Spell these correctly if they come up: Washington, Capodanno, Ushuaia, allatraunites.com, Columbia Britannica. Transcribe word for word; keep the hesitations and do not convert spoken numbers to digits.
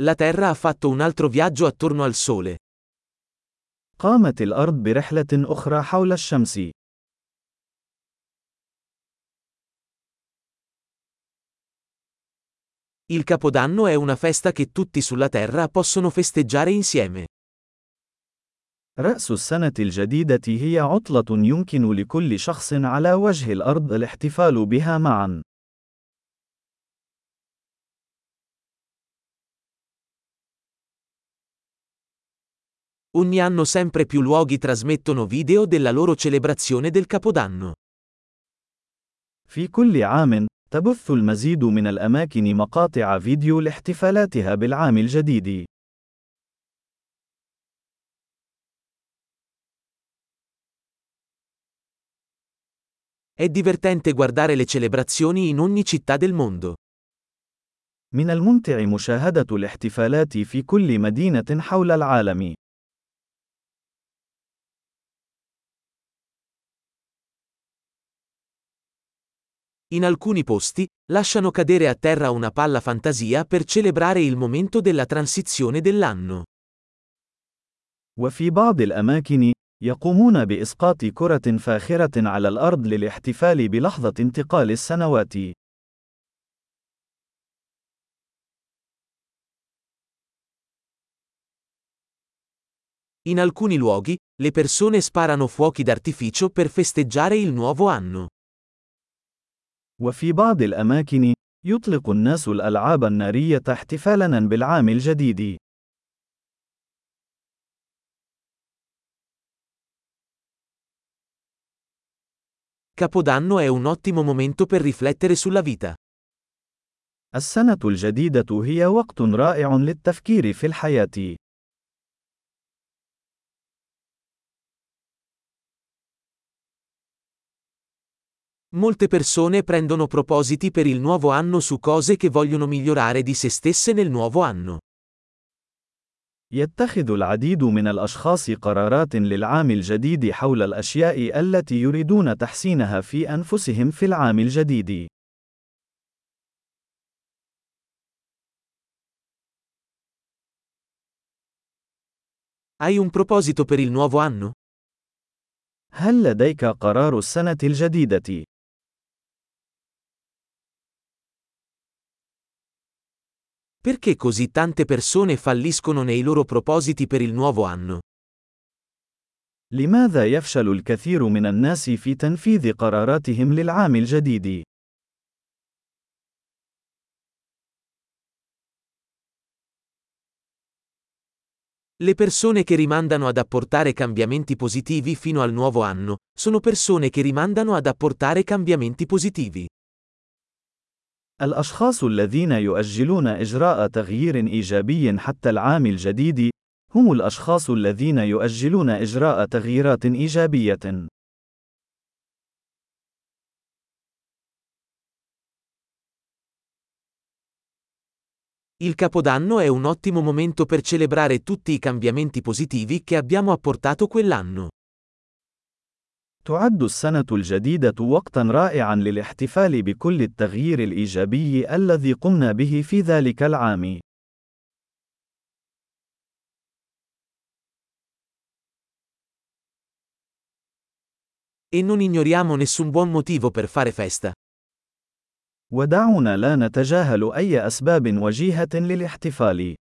La Terra ha fatto un altro viaggio attorno al Sole. قامت الأرض برحلة أخرى حول الشمس. Il Capodanno è una festa che tutti sulla Terra possono festeggiare insieme. رأس السنة الجديدة هي عطلة يمكن لكل شخص على وجه الأرض الاحتفال بها معا. Ogni anno sempre più luoghi trasmettono video della loro celebrazione del Capodanno. في كل عام تبث المزيد من الأماكن مقاطع فيديو لاحتفالاتها بالعام الجديد. È divertente guardare le celebrazioni in ogni città del mondo. من الممتع مشاهدة الاحتفالات في كل مدينة حول العالم. In alcuni posti, lasciano cadere a terra una palla fantasia per celebrare il momento della transizione dell'anno. وفي بعض الأماكن يقومون بإسقاط كرة فاخرة على الأرض للاحتفال بلحظة انتقال السنوات. In alcuni luoghi, le persone sparano fuochi d'artificio per festeggiare il nuovo anno. وفي بعض الأماكن يطلق الناس الألعاب النارية احتفالاً بالعام الجديد. Capodanno è un ottimo momento per riflettere sulla vita. السنة الجديدة هي وقت رائع للتفكير في الحياة. Molte persone prendono propositi per il nuovo anno su cose che vogliono migliorare di se stesse nel nuovo anno. يتخذ العديد من الأشخاص قرارات للعام الجديد حول الأشياء التي يريدون تحسينها في أنفسهم في العام الجديد. Hai un proposito per il nuovo anno? هل لديك قرار السنة الجديدة؟ Perché così tante persone falliscono nei loro propositi per il nuovo anno? لماذا يفشل الكثير من الناس في تنفيذ قراراتهم للعام الجديد؟ Le persone che rimandano ad apportare cambiamenti positivi fino al nuovo anno, sono persone che rimandano ad apportare cambiamenti positivi. الأشخاص الذين يؤجلون إجراء تغيير إيجابي حتى العام الجديد هم الأشخاص الذين يؤجلون إجراء تغييرات إيجابية. Il Capodanno è un ottimo momento per celebrare tutti i cambiamenti positivi che abbiamo apportato quell'anno. تعد السنة الجديدة وقتاً رائعاً للاحتفال بكل التغيير الإيجابي الذي قمنا به في ذلك العام. E non ignoriamo nessun buon motivo per fare festa. ودعونا لا نتجاهل أي أسباب وجيهة للاحتفال.